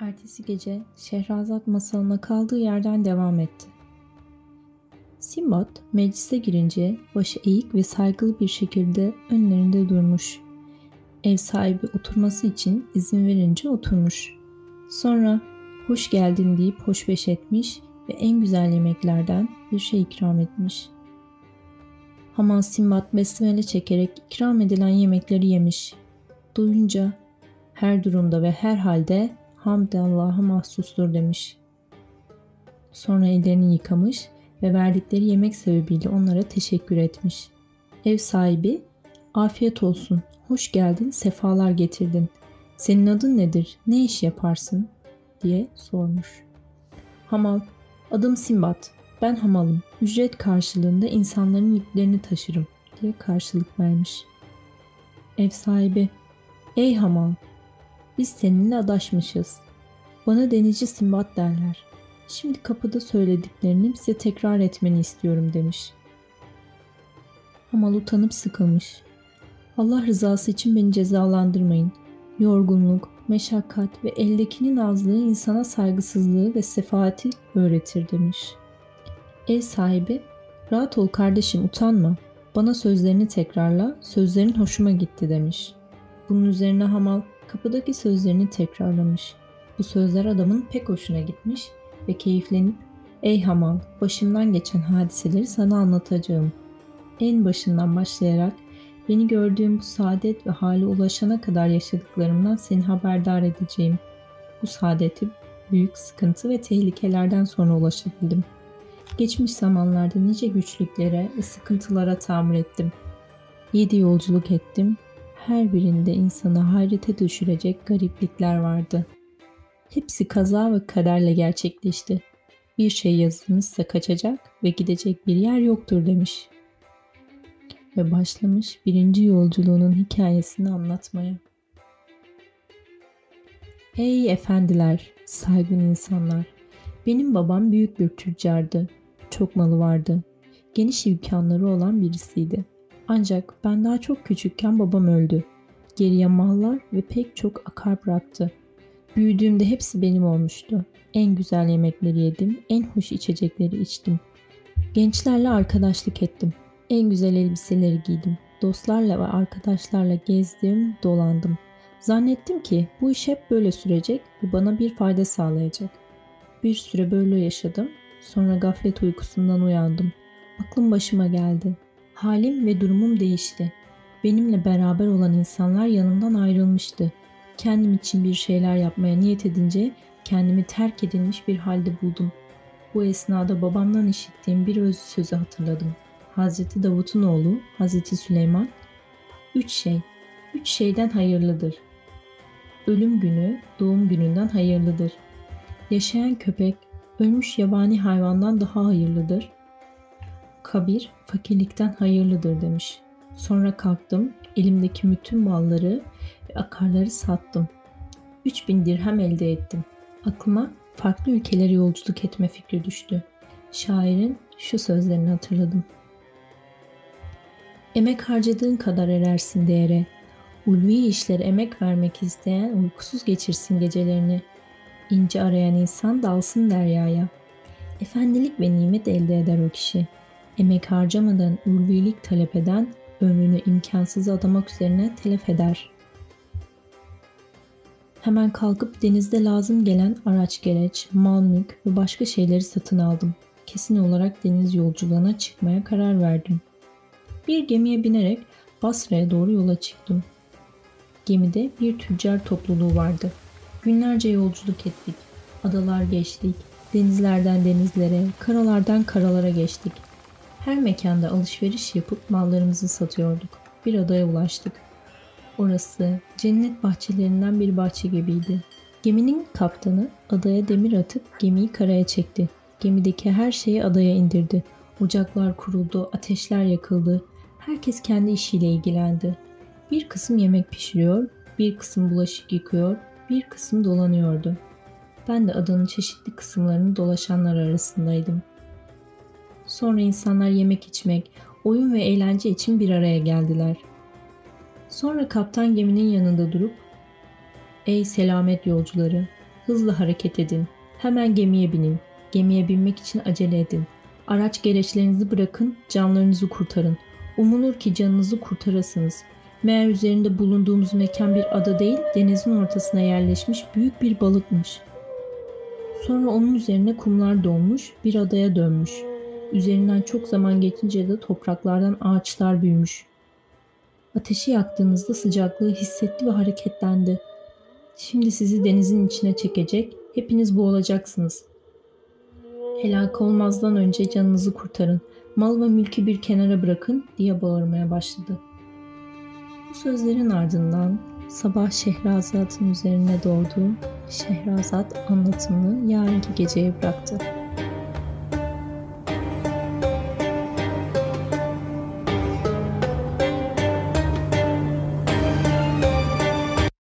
Ertesi gece Şehrazat masalına kaldığı yerden devam etti. Sinbad meclise girince başı eğik ve saygılı bir şekilde önlerinde durmuş. Ev sahibi oturması için izin verince oturmuş. Sonra hoş geldin deyip hoşbeş etmiş ve en güzel yemeklerden bir şey ikram etmiş. Haman Sinbad besmele çekerek ikram edilen yemekleri yemiş. Duyunca her durumda ve her halde Hamdallah'a mahsustur demiş. Sonra ellerini yıkamış ve verdikleri yemek sebebiyle onlara teşekkür etmiş. Ev sahibi, afiyet olsun, hoş geldin, sefalar getirdin. Senin adın nedir, ne iş yaparsın diye sormuş. Hamal, adım Sinbad, ben hamalım, ücret karşılığında insanların yüklerini taşırım diye karşılık vermiş. Ev sahibi, ey hamal, biz seninle adaşmışız. Bana denizci Sinbad derler. Şimdi kapıda söylediklerini bize tekrar etmeni istiyorum demiş. Hamal utanıp sıkılmış. Allah rızası için beni cezalandırmayın. Yorgunluk, meşakkat ve eldekinin azlığı insana saygısızlığı ve sefaati öğretir demiş. Ev sahibi, rahat ol kardeşim utanma. Bana sözlerini tekrarla, sözlerin hoşuma gitti demiş. Bunun üzerine hamal kapıdaki sözlerini tekrarlamış. Bu sözler adamın pek hoşuna gitmiş ve keyiflenip ''Ey hamal, başımdan geçen hadiseleri sana anlatacağım. En başından başlayarak beni gördüğüm bu saadet ve hale ulaşana kadar yaşadıklarımdan seni haberdar edeceğim. Bu saadeti büyük sıkıntı ve tehlikelerden sonra ulaşabildim. Geçmiş zamanlarda nice güçlüklere ve sıkıntılara tahammül ettim. 7 yolculuk ettim. Her birinde insanı hayrete düşürecek gariplikler vardı. Hepsi kaza ve kaderle gerçekleşti. Bir şey yazılmışsa kaçacak ve gidecek bir yer yoktur demiş. Ve başlamış birinci yolculuğunun hikayesini anlatmaya. Ey efendiler, saygın insanlar! Benim babam büyük bir tüccardı. Çok malı vardı. Geniş imkanları olan birisiydi. Ancak ben daha çok küçükken babam öldü. Geriye mallar ve pek çok akar bıraktı. Büyüdüğümde hepsi benim olmuştu. En güzel yemekleri yedim, en hoş içecekleri içtim. Gençlerle arkadaşlık ettim. En güzel elbiseleri giydim. Dostlarla ve arkadaşlarla gezdim, dolandım. Zannettim ki bu iş hep böyle sürecek ve bana bir fayda sağlayacak. Bir süre böyle yaşadım. Sonra gaflet uykusundan uyandım. Aklım başıma geldi. Halim ve durumum değişti. Benimle beraber olan insanlar yanımdan ayrılmıştı. Kendim için bir şeyler yapmaya niyet edince kendimi terk edilmiş bir halde buldum. Bu esnada babamdan işittiğim bir öz sözü hatırladım. Hazreti Davut'un oğlu Hazreti Süleyman, üç şeyden hayırlıdır. Ölüm günü, doğum gününden hayırlıdır. Yaşayan köpek, ölmüş yabani hayvandan daha hayırlıdır. Kabir, fakirlikten hayırlıdır demiş. Sonra kalktım, elimdeki bütün balları ve akarları sattım. 3000 dirhem elde ettim. Aklıma farklı ülkelere yolculuk etme fikri düştü. Şairin şu sözlerini hatırladım. Emek harcadığın kadar erersin değere. Ulvi işlere emek vermek isteyen uykusuz geçirsin gecelerini. İnci arayan insan dalsın deryaya. Efendilik ve nimet elde eder o kişi. Emek harcamadan ulvilik talep eden ömrünü imkansıza adamak üzerine telef eder. Hemen kalkıp denizde lazım gelen araç gereç, mal mülk ve başka şeyleri satın aldım. Kesin olarak deniz yolculuğuna çıkmaya karar verdim. Bir gemiye binerek Basra'ya doğru yola çıktım. Gemide bir tüccar topluluğu vardı. Günlerce yolculuk ettik. Adalar geçtik. Denizlerden denizlere, karalardan karalara geçtik. Her mekanda alışveriş yapıp mallarımızı satıyorduk. Bir adaya ulaştık. Orası cennet bahçelerinden bir bahçe gibiydi. Geminin kaptanı adaya demir atıp gemiyi karaya çekti. Gemideki her şeyi adaya indirdi. Ocaklar kuruldu, ateşler yakıldı. Herkes kendi işiyle ilgilendi. Bir kısım yemek pişiriyor, bir kısım bulaşık yıkıyor, bir kısım dolanıyordu. Ben de adanın çeşitli kısımlarını dolaşanlar arasındaydım. Sonra insanlar yemek içmek, oyun ve eğlence için bir araya geldiler. Sonra kaptan geminin yanında durup, ''Ey selamet yolcuları, Hızla hareket edin. Hemen gemiye binin. Gemiye binmek için acele edin. Araç gereçlerinizi bırakın, canlarınızı kurtarın. Umulur ki canınızı kurtarasınız. Meğer üzerinde bulunduğumuz mekan bir ada değil, denizin ortasına yerleşmiş büyük bir balıkmış. Sonra onun üzerine kumlar donmuş, bir adaya dönmüş. Üzerinden çok zaman geçince de topraklardan ağaçlar büyümüş. Ateşi yaktığınızda sıcaklığı hissetti ve hareketlendi. Şimdi sizi denizin içine çekecek, hepiniz boğulacaksınız. Helak olmazdan önce canınızı kurtarın, mal ve mülkü bir kenara bırakın diye bağırmaya başladı. Bu sözlerin ardından sabah Şehrazad'ın üzerine doğdu, Şehrazad anlatımını yarınki geceye bıraktı.